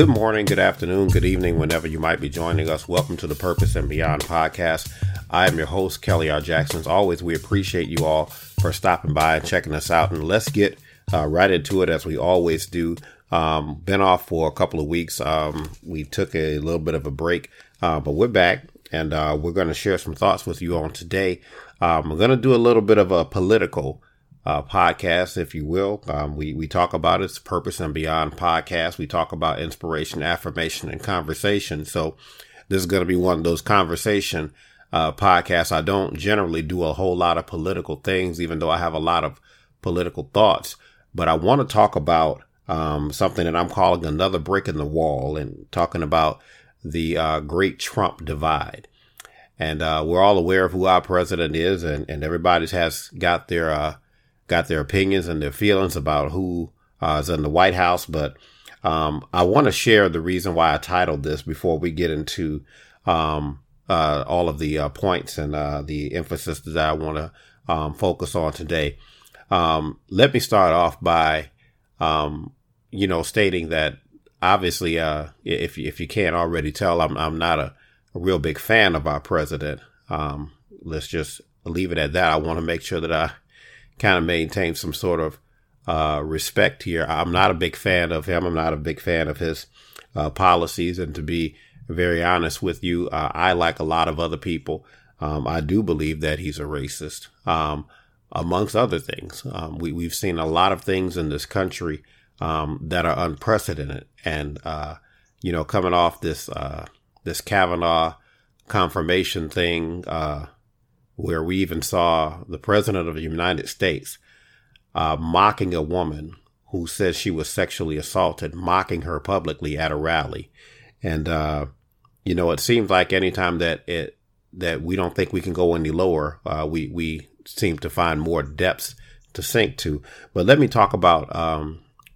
Good morning, good afternoon, good evening, whenever you might be joining us. Welcome to the Purpose and Beyond podcast. I am your host, Kelly R. Jackson. As always, we appreciate you all for stopping by and checking us out. And let's get right into it as we always do. Been off for a couple of weeks. We took a little bit of a break, but we're back. And we're going to share some thoughts with you on today. I'm going to do a little bit of a political podcast, if you will. We talk about it's Purpose and Beyond podcast. We talk about inspiration, affirmation, and conversation. So this is going to be one of those conversation podcasts. I don't generally do a whole lot of political things, even though I have a lot of political thoughts. But I want to talk about something that I'm calling another brick in the wall, and talking about the great Trump divide. And we're all aware of who our president is, and everybody's got their opinions and their feelings about who is in the White House. But I want to share the reason why I titled this before we get into all of the points and the emphasis that I want to focus on today. Let me start off by stating that obviously, if you can't already tell, I'm not a real big fan of our president. Let's just leave it at that. I want to make sure that I kind of maintain some sort of respect here. I'm not a big fan of him. I'm not a big fan of his policies. And to be very honest with you, I, like a lot of other people, I do believe that he's a racist, amongst other things. We've seen a lot of things in this country that are unprecedented. And, coming off this Kavanaugh confirmation thing, where we even saw the president of the United States, mocking a woman who said she was sexually assaulted, mocking her publicly at a rally. And, it seems like anytime that we don't think we can go any lower, we seem to find more depths to sink to. But let me talk about,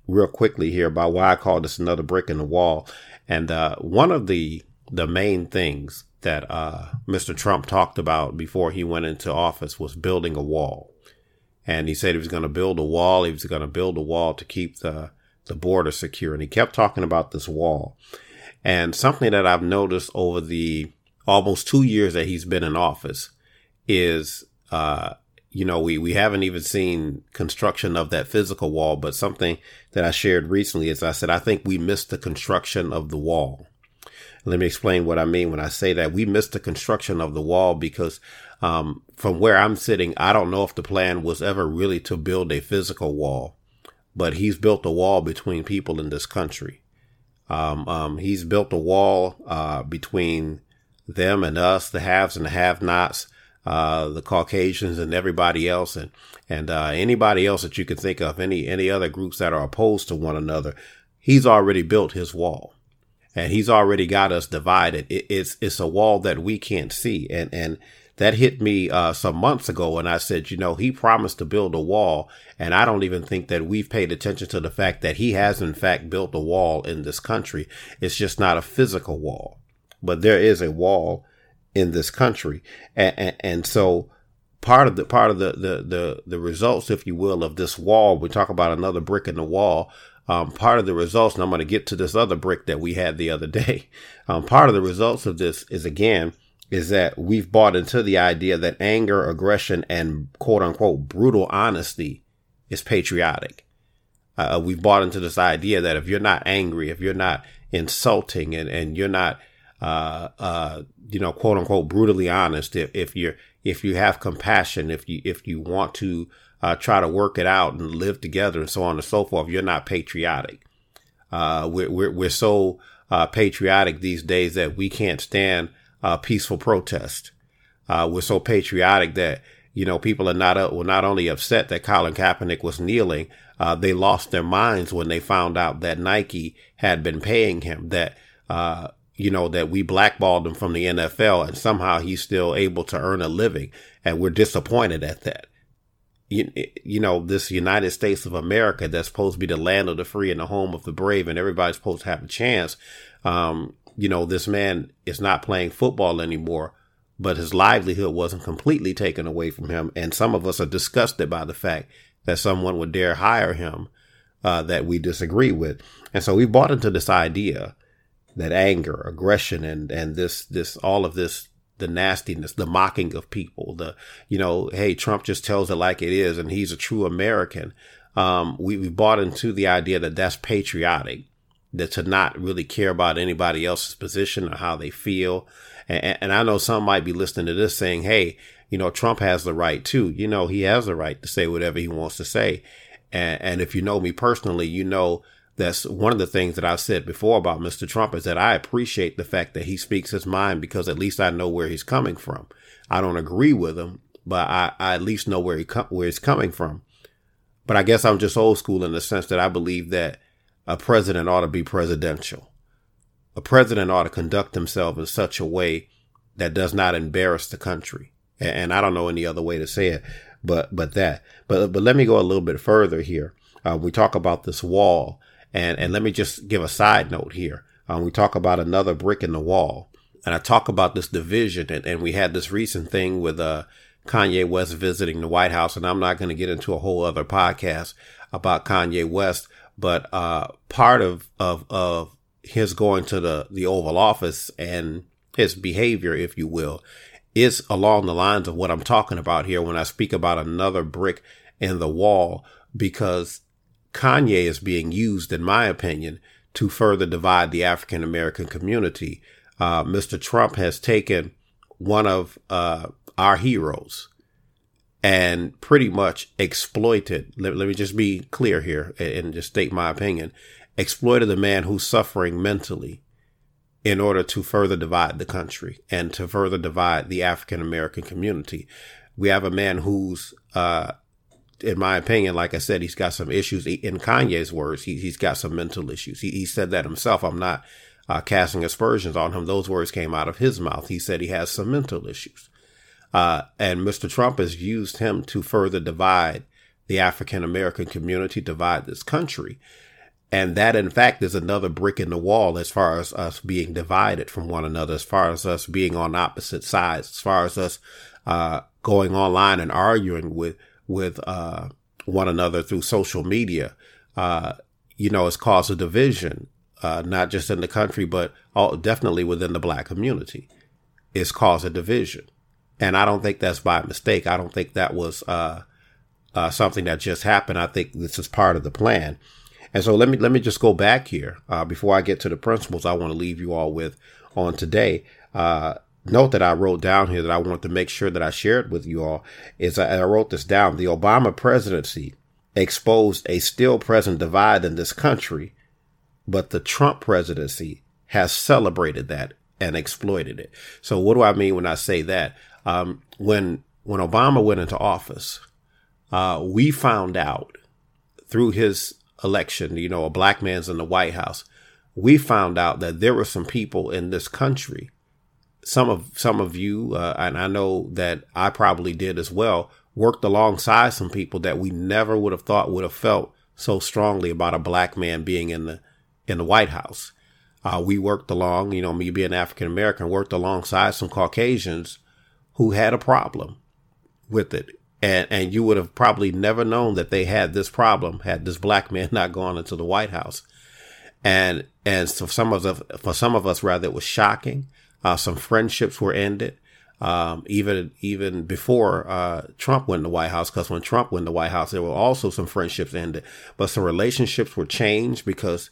real quickly here about why I call this another brick in the wall. And one of the main things that Mr. Trump talked about before he went into office was building a wall. And he said he was going to build a wall. He was going to build a wall to keep the border secure. And he kept talking about this wall. And something that I've noticed over the almost 2 years that he's been in office is, we haven't even seen construction of that physical wall, but something that I shared recently is I said, I think we missed the construction of the wall. Let me explain what I mean when I say that we missed the construction of the wall, because from where I'm sitting, I don't know if the plan was ever really to build a physical wall, but he's built a wall between people in this country. He's built a wall between them and us, the haves and the have-nots, the Caucasians and everybody else, and anybody else that you can think of, any other groups that are opposed to one another. He's already built his wall, and he's already got us divided. It's a wall that we can't see. And that hit me some months ago. And I said, he promised to build a wall. And I don't even think that we've paid attention to the fact that he has, in fact, built a wall in this country. It's just not a physical wall, but there is a wall in this country. And so part of the results, if you will, of this wall, we talk about another brick in the wall. Part of the results, and I'm going to get to this other brick that we had the other day. Part of the results of this is that we've bought into the idea that anger, aggression, and quote unquote brutal honesty is patriotic. We've bought into this idea that if you're not angry, if you're not insulting, and you're not, quote unquote, brutally honest, if you have compassion, if you want to try to work it out and live together and so on and so forth, you're not patriotic. We're so patriotic these days that we can't stand peaceful protest. We're so patriotic that, people were not only upset that Colin Kaepernick was kneeling, they lost their minds when they found out that Nike had been paying him, that, that we blackballed him from the NFL, and somehow he's still able to earn a living. And we're disappointed at that. This United States of America that's supposed to be the land of the free and the home of the brave, and everybody's supposed to have a chance. This man is not playing football anymore, but his livelihood wasn't completely taken away from him. And some of us are disgusted by the fact that someone would dare hire him that we disagree with. And so we bought into this idea that anger, aggression, and this all of this, the nastiness, the mocking of people, the, you know, hey, Trump just tells it like it is, and he's a true American. We bought into the idea that that's patriotic, that to not really care about anybody else's position or how they feel. And I know some might be listening to this saying, hey, you know, Trump has the right too. You know, he has the right to say whatever he wants to say. And if you know me personally, you know, that's one of the things that I've said before about Mr. Trump is that I appreciate the fact that he speaks his mind, because at least I know where he's coming from. I don't agree with him, but I at least know where he's coming from. But I guess I'm just old school in the sense that I believe that a president ought to be presidential. A president ought to conduct himself in such a way that does not embarrass the country. And I don't know any other way to say it, but let me go a little bit further here. We talk about this wall, and let me just give a side note here. We talk about another brick in the wall, and I talk about this division, and we had this recent thing with Kanye West visiting the White House, and I'm not going to get into a whole other podcast about Kanye West, but part of his going to the Oval Office and his behavior, if you will, is along the lines of what I'm talking about here when I speak about another brick in the wall, because Kanye is being used, in my opinion, to further divide the African American community. Mr. Trump has taken one of our heroes and pretty much exploited. Let me just be clear here and just state my opinion. Exploited the man who's suffering mentally in order to further divide the country and to further divide the African American community. We have a man who's, in my opinion, like I said, he's got some issues. In Kanye's words, he's got some mental issues. He said that himself. I'm not casting aspersions on him. Those words came out of his mouth. He said he has some mental issues. And Mr. Trump has used him to further divide the African American community, divide this country. And that, in fact, is another brick in the wall as far as us being divided from one another, as far as us being on opposite sides, as far as us going online and arguing with one another through social media. You know, it's caused a division, not just in the country, but definitely within the black community. It's caused a division. And I don't think that's by mistake. I don't think that was something that just happened. I think this is part of the plan. And so let me just go back here before I get to the principles I want to leave you all with on today. Note that I wrote down here that I want to make sure that I shared with you all is I wrote this down. The Obama presidency exposed a still present divide in this country, but the Trump presidency has celebrated that and exploited it. So what do I mean when I say that? When Obama went into office, we found out through his election, you know, a black man's in the White House. We found out that there were some people in this country. Some of you, and I know that I probably did as well, worked alongside some people that we never would have thought would have felt so strongly about a black man being in the White House. We worked along, you know, me being African American, worked alongside some Caucasians who had a problem with it. And you would have probably never known that they had this problem had this black man not gone into the White House. And so for some of us, it was shocking. Some friendships were ended, even before Trump went to the White House, because when Trump went to the White House, there were also some friendships ended, but some relationships were changed because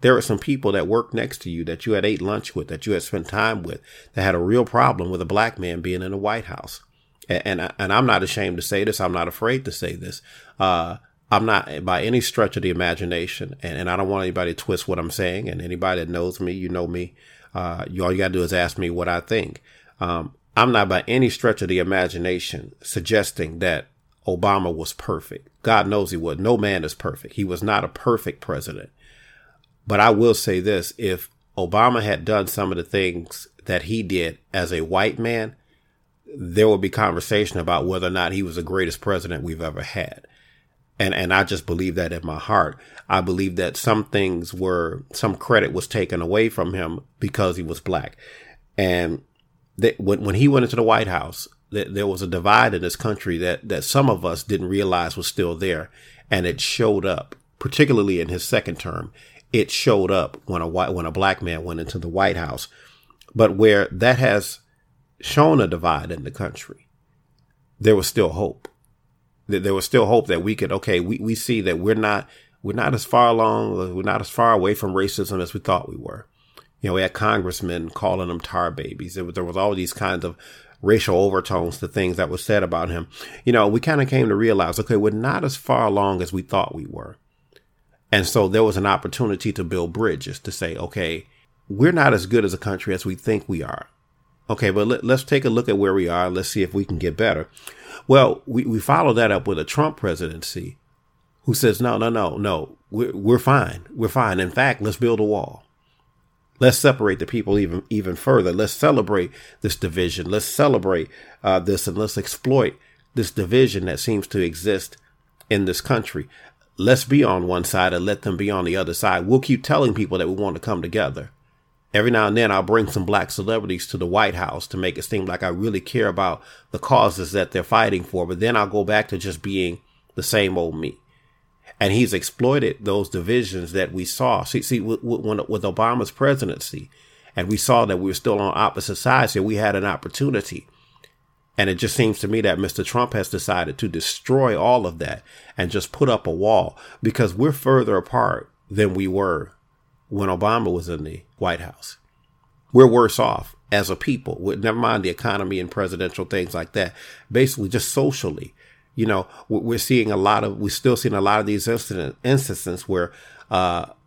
there were some people that worked next to you that you had ate lunch with, that you had spent time with, that had a real problem with a black man being in the White House. And I'm not ashamed to say this. I'm not afraid to say this. I'm not by any stretch of the imagination. And I don't want anybody to twist what I'm saying. And anybody that knows me, you know me. All you got to do is ask me what I think. I'm not by any stretch of the imagination suggesting that Obama was perfect. God knows he was. No man is perfect. He was not a perfect president. But I will say this. If Obama had done some of the things that he did as a white man, there will be conversation about whether or not he was the greatest president we've ever had. And I just believe that in my heart. I believe that some credit was taken away from him because he was black. And when he went into the White House, there was a divide in this country that some of us didn't realize was still there. And it showed up particularly in his second term, it showed up when a black man went into the White House. But where that has shown a divide in the country, there was still hope. There was still hope that we could, okay, we see that we're not as far along, we're not as far away from racism as we thought we were. You know, we had congressmen calling them tar babies. There was all these kinds of racial overtones to things that were said about him. You know, we kind of came to realize, okay, we're not as far along as we thought we were. And so there was an opportunity to build bridges to say, okay, we're not as good as a country as we think we are. Okay, but let's take a look at where we are. Let's see if we can get better. Well, we follow that up with a Trump presidency who says, no, we're fine. We're fine. In fact, let's build a wall. Let's separate the people even further. Let's celebrate this division. Let's celebrate this, and let's exploit this division that seems to exist in this country. Let's be on one side and let them be on the other side. We'll keep telling people that we want to come together. Every now and then I'll bring some black celebrities to the White House to make it seem like I really care about the causes that they're fighting for. But then I'll go back to just being the same old me. And he's exploited those divisions that we saw. See, with Obama's presidency, and we saw that we were still on opposite sides here, we had an opportunity. And it just seems to me that Mr. Trump has decided to destroy all of that and just put up a wall, because we're further apart than we were when Obama was in the White House. We're worse off as a people, never mind the economy and presidential things like that. Basically, just socially. You know, we're still seeing a lot of these instances where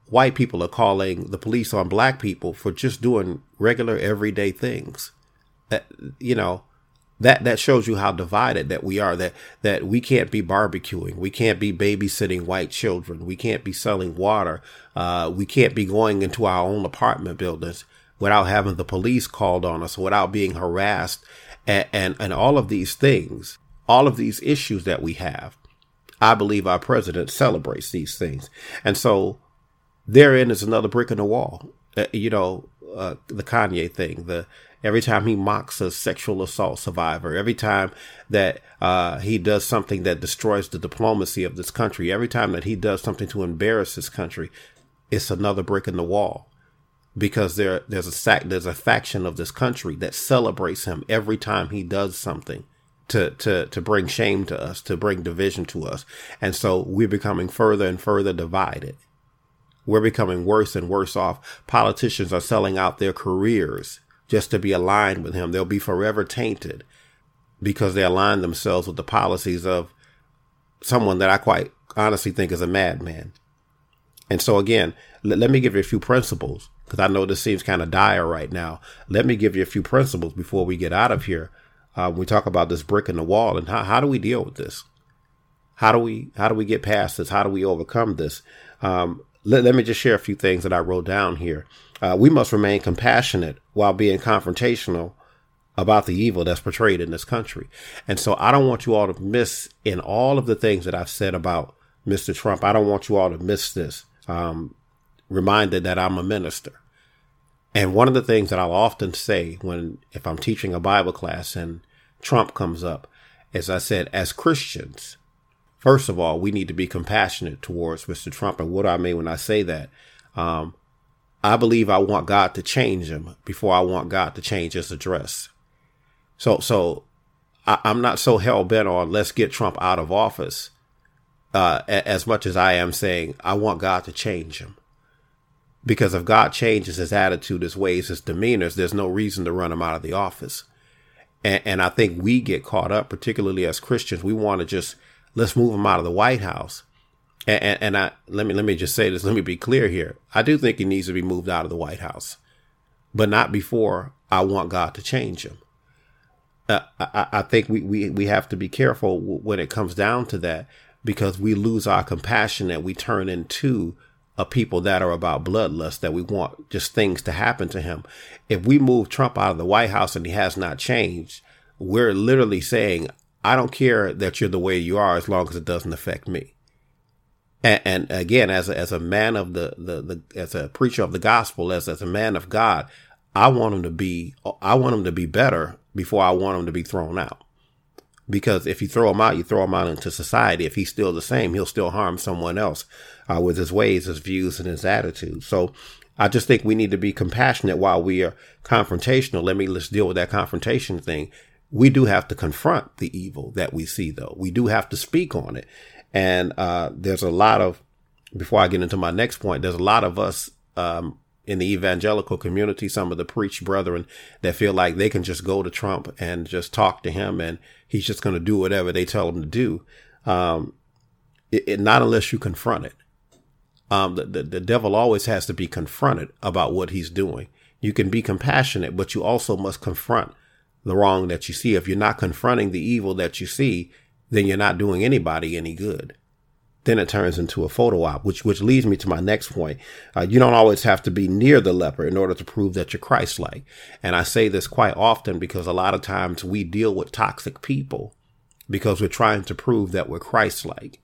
white people are calling the police on black people for just doing regular everyday things. You know, that shows you how divided that we are, that we can't be barbecuing. We can't be babysitting white children. We can't be selling water. We can't be going into our own apartment buildings without having the police called on us, without being harassed and all of these things. All of these issues that we have, I believe our president celebrates these things. And so therein is another brick in the wall. The Kanye thing, every time he mocks a sexual assault survivor, every time that he does something that destroys the diplomacy of this country, every time that he does something to embarrass this country, it's another brick in the wall. Because there's a faction of this country that celebrates him every time he does something to bring shame to us, to bring division to us. And so we're becoming further and further divided. We're becoming worse and worse off. Politicians are selling out their careers just to be aligned with him. They'll be forever tainted because they align themselves with the policies of someone that I quite honestly think is a madman. And so again, let me give you a few principles, because I know this seems kind of dire right now. Let me give you a few principles before we get out of here. We talk about this brick in the wall and how do we deal with this? How do we get past this? How do we overcome this? Let me just share a few things that I wrote down here. We must remain compassionate while being confrontational about the evil that's portrayed in this country. And so I don't want you all to miss in all of the things that I've said about Mr. Trump. I don't want you all to miss this. Reminded that I'm a minister. And one of the things that I'll often say if I'm teaching a Bible class and Trump comes up, as I said, as Christians, first of all, we need to be compassionate towards Mr. Trump. And what do I mean when I say that? I believe I want God to change him before I want God to change his address. So I'm not so hell bent on let's get Trump out of office as much as I am saying I want God to change him. Because if God changes his attitude, his ways, his demeanors, there's no reason to run him out of the office. And I think we get caught up, particularly as Christians. We want to just, let's move him out of the White House. And let me just say this. Let me be clear here. I do think he needs to be moved out of the White House, but not before I want God to change him. I think we have to be careful when it comes down to that, because we lose our compassion and we turn into of people that are about bloodlust, that we want just things to happen to him. If we move Trump out of the White House and he has not changed, we're literally saying, I don't care that you're the way you are as long as it doesn't affect me. And again, as a man of as a preacher of the gospel, as a man of God, I want him to be better before I want him to be thrown out. Because if you throw him out, you throw him out into society. If he's still the same, he'll still harm someone else with his ways, his views, and his attitudes. So I just think we need to be compassionate while we are confrontational. Let's deal with that confrontation thing. We do have to confront the evil that we see, though. We do have to speak on it. And there's a lot of, before I get into my next point, there's a lot of us in the evangelical community, some of the preached brethren that feel like they can just go to Trump and just talk to him and he's just going to do whatever they tell him to do. Not unless you confront it. The devil always has to be confronted about what he's doing. You can be compassionate, but you also must confront the wrong that you see. If you're not confronting the evil that you see, then you're not doing anybody any good. Then it turns into a photo op, which leads me to my next point. You don't always have to be near the leper in order to prove that you're Christ-like. And I say this quite often because a lot of times we deal with toxic people because we're trying to prove that we're Christ-like.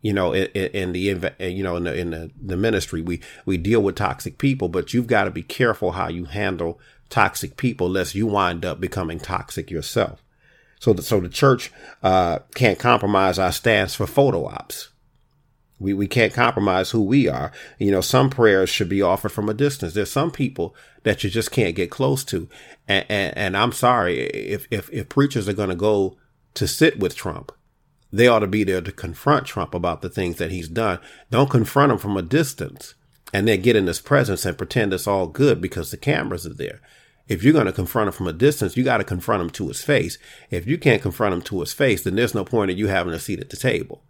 You know, in the ministry, we deal with toxic people, but you've got to be careful how you handle toxic people, lest you wind up becoming toxic yourself. So the church can't compromise our stance for photo ops. We can't compromise who we are. You know, some prayers should be offered from a distance. There's some people that you just can't get close to. And I'm sorry, if preachers are going to go to sit with Trump, they ought to be there to confront Trump about the things that he's done. Don't confront him from a distance and then get in his presence and pretend it's all good because the cameras are there. If you're going to confront him from a distance, you got to confront him to his face. If you can't confront him to his face, then there's no point in you having a seat at the table.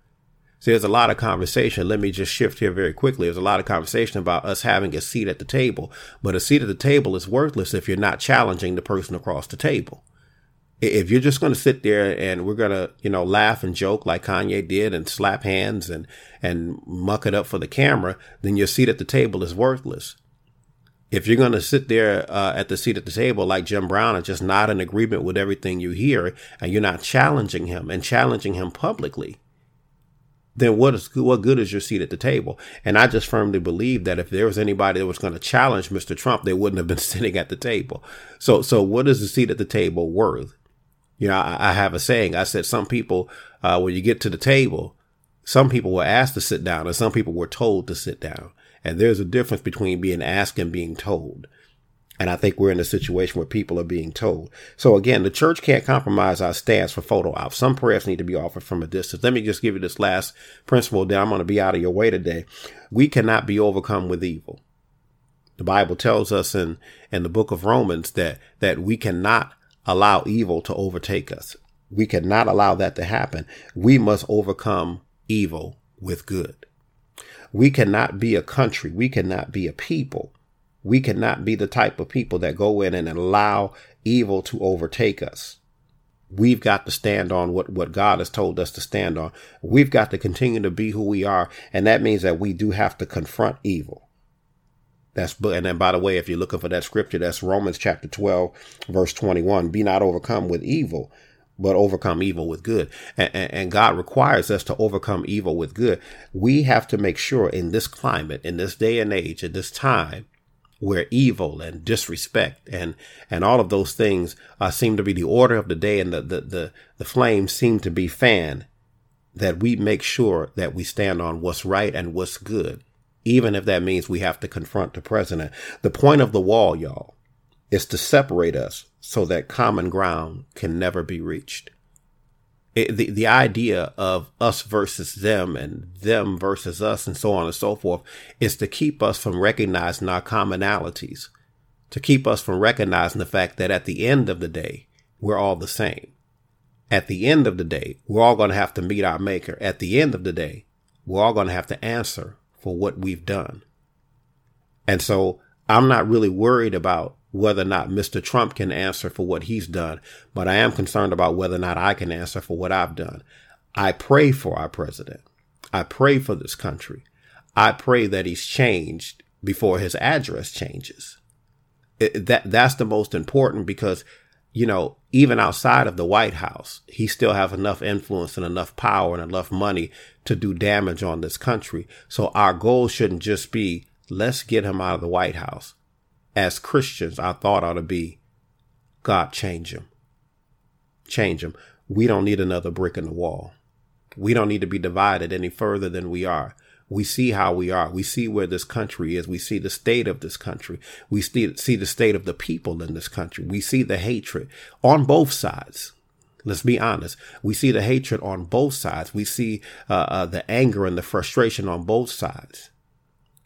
So there's a lot of conversation. Let me just shift here very quickly. There's a lot of conversation about us having a seat at the table, but a seat at the table is worthless if you're not challenging the person across the table. If you're just going to sit there and we're going to, laugh and joke like Kanye did and slap hands and muck it up for the camera, then your seat at the table is worthless. If you're going to sit there at the seat at the table like Jim Brown and just nod in agreement with everything you hear and you're not challenging him and challenging him publicly, then what good is your seat at the table? And I just firmly believe that if there was anybody that was going to challenge Mr. Trump, they wouldn't have been sitting at the table. So what is the seat at the table worth? You know, I have a saying. I said, some people, when you get to the table, some people were asked to sit down and some people were told to sit down. And there's a difference between being asked and being told. And I think we're in a situation where people are being told. So again, the church can't compromise our stance for photo ops. Some prayers need to be offered from a distance. Let me just give you this last principle that I'm going to be out of your way today. We cannot be overcome with evil. The Bible tells us in the book of Romans that we cannot allow evil to overtake us. We cannot allow that to happen. We must overcome evil with good. We cannot be a country. We cannot be a people. We cannot be the type of people that go in and allow evil to overtake us. We've got to stand on what God has told us to stand on. We've got to continue to be who we are. And that means that we do have to confront evil. And then, by the way, if you're looking for that scripture, that's Romans chapter 12, verse 21. Be not overcome with evil, but overcome evil with good. And God requires us to overcome evil with good. We have to make sure in this climate, in this day and age, in this time where evil and disrespect and all of those things seem to be the order of the day and the flames seem to be fanned, that we make sure that we stand on what's right and what's good, even if that means we have to confront the president. The point of the wall, y'all, is to separate us so that common ground can never be reached. The idea of us versus them and them versus us and so on and so forth is to keep us from recognizing our commonalities, to keep us from recognizing the fact that at the end of the day, we're all the same. At the end of the day, we're all going to have to meet our maker. At the end of the day, we're all going to have to answer for what we've done. And so I'm not really worried about whether or not Mr. Trump can answer for what he's done, but I am concerned about whether or not I can answer for what I've done. I pray for our president. I pray for this country. I pray that he's changed before his address changes. That's the most important, because, even outside of the White House, he still has enough influence and enough power and enough money to do damage on this country. So our goal shouldn't just be, let's get him out of the White House. As Christians, our thought ought to be, God, change him. Change him. we don't need another brick in the wall. We don't need to be divided any further than we are. We see how we are. We see where this country is. We see the state of this country. We see the state of the people in this country. We see the hatred on both sides. Let's be honest. We see the hatred on both sides. We see the anger and the frustration on both sides.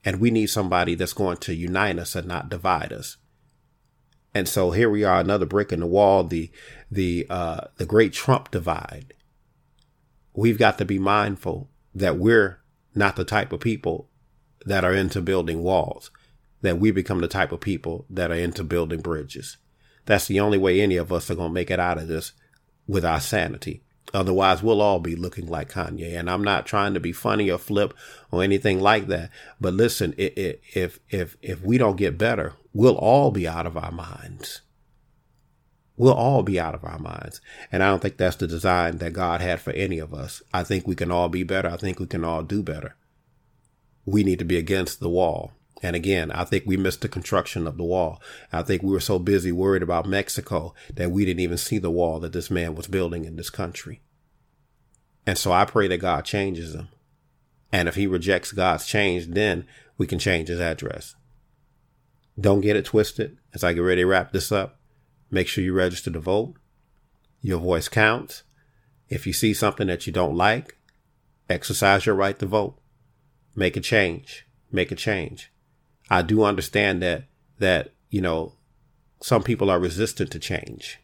And we need somebody that's going to unite us and not divide us. And so here we are, another brick in the wall, the great Trump divide. We've got to be mindful that we're not the type of people that are into building walls, that we become the type of people that are into building bridges. That's the only way any of us are going to make it out of this with our sanity. Otherwise, we'll all be looking like Kanye. And I'm not trying to be funny or flip or anything like that. But listen, if we don't get better, we'll all be out of our minds. We'll all be out of our minds. And I don't think that's the design that God had for any of us. I think we can all be better. I think we can all do better. We need to be against the wall. And again, I think we missed the construction of the wall. I think we were so busy worried about Mexico that we didn't even see the wall that this man was building in this country. And so I pray that God changes him. And if he rejects God's change, then we can change his address. Don't get it twisted. As I get ready to wrap this up, make sure you register to vote. Your voice counts. If you see something that you don't like, exercise your right to vote. Make a change. Make a change. I do understand that, you know, some people are resistant to change.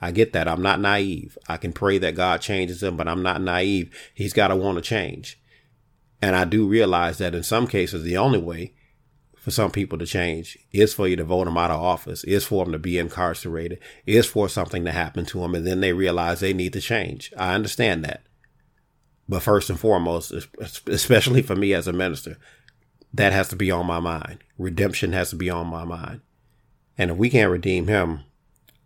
I get that. I'm not naive. I can pray that God changes them, but I'm not naive. He's got to want to change. And I do realize that in some cases, the only way for some people to change is for you to vote them out of office, is for them to be incarcerated, is for something to happen to them. And then they realize they need to change. I understand that. But first and foremost, especially for me as a minister, that has to be on my mind. Redemption has to be on my mind. And if we can't redeem him,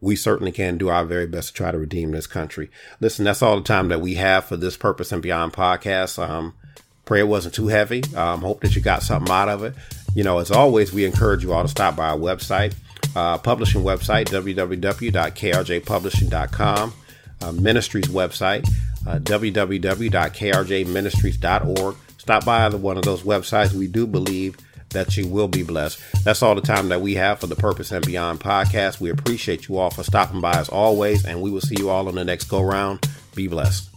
we certainly can do our very best to try to redeem this country. Listen, that's all the time that we have for this Purpose and Beyond podcast. Pray it wasn't too heavy. Hope that you got something out of it. You know, as always, we encourage you all to stop by our website, publishing website, www.krjpublishing.com, ministries website, www.krjministries.org. Stop by either one of those websites. We do believe that you will be blessed. That's all the time that we have for the Purpose and Beyond podcast. We appreciate you all for stopping by as always, and we will see you all on the next go round. Be blessed.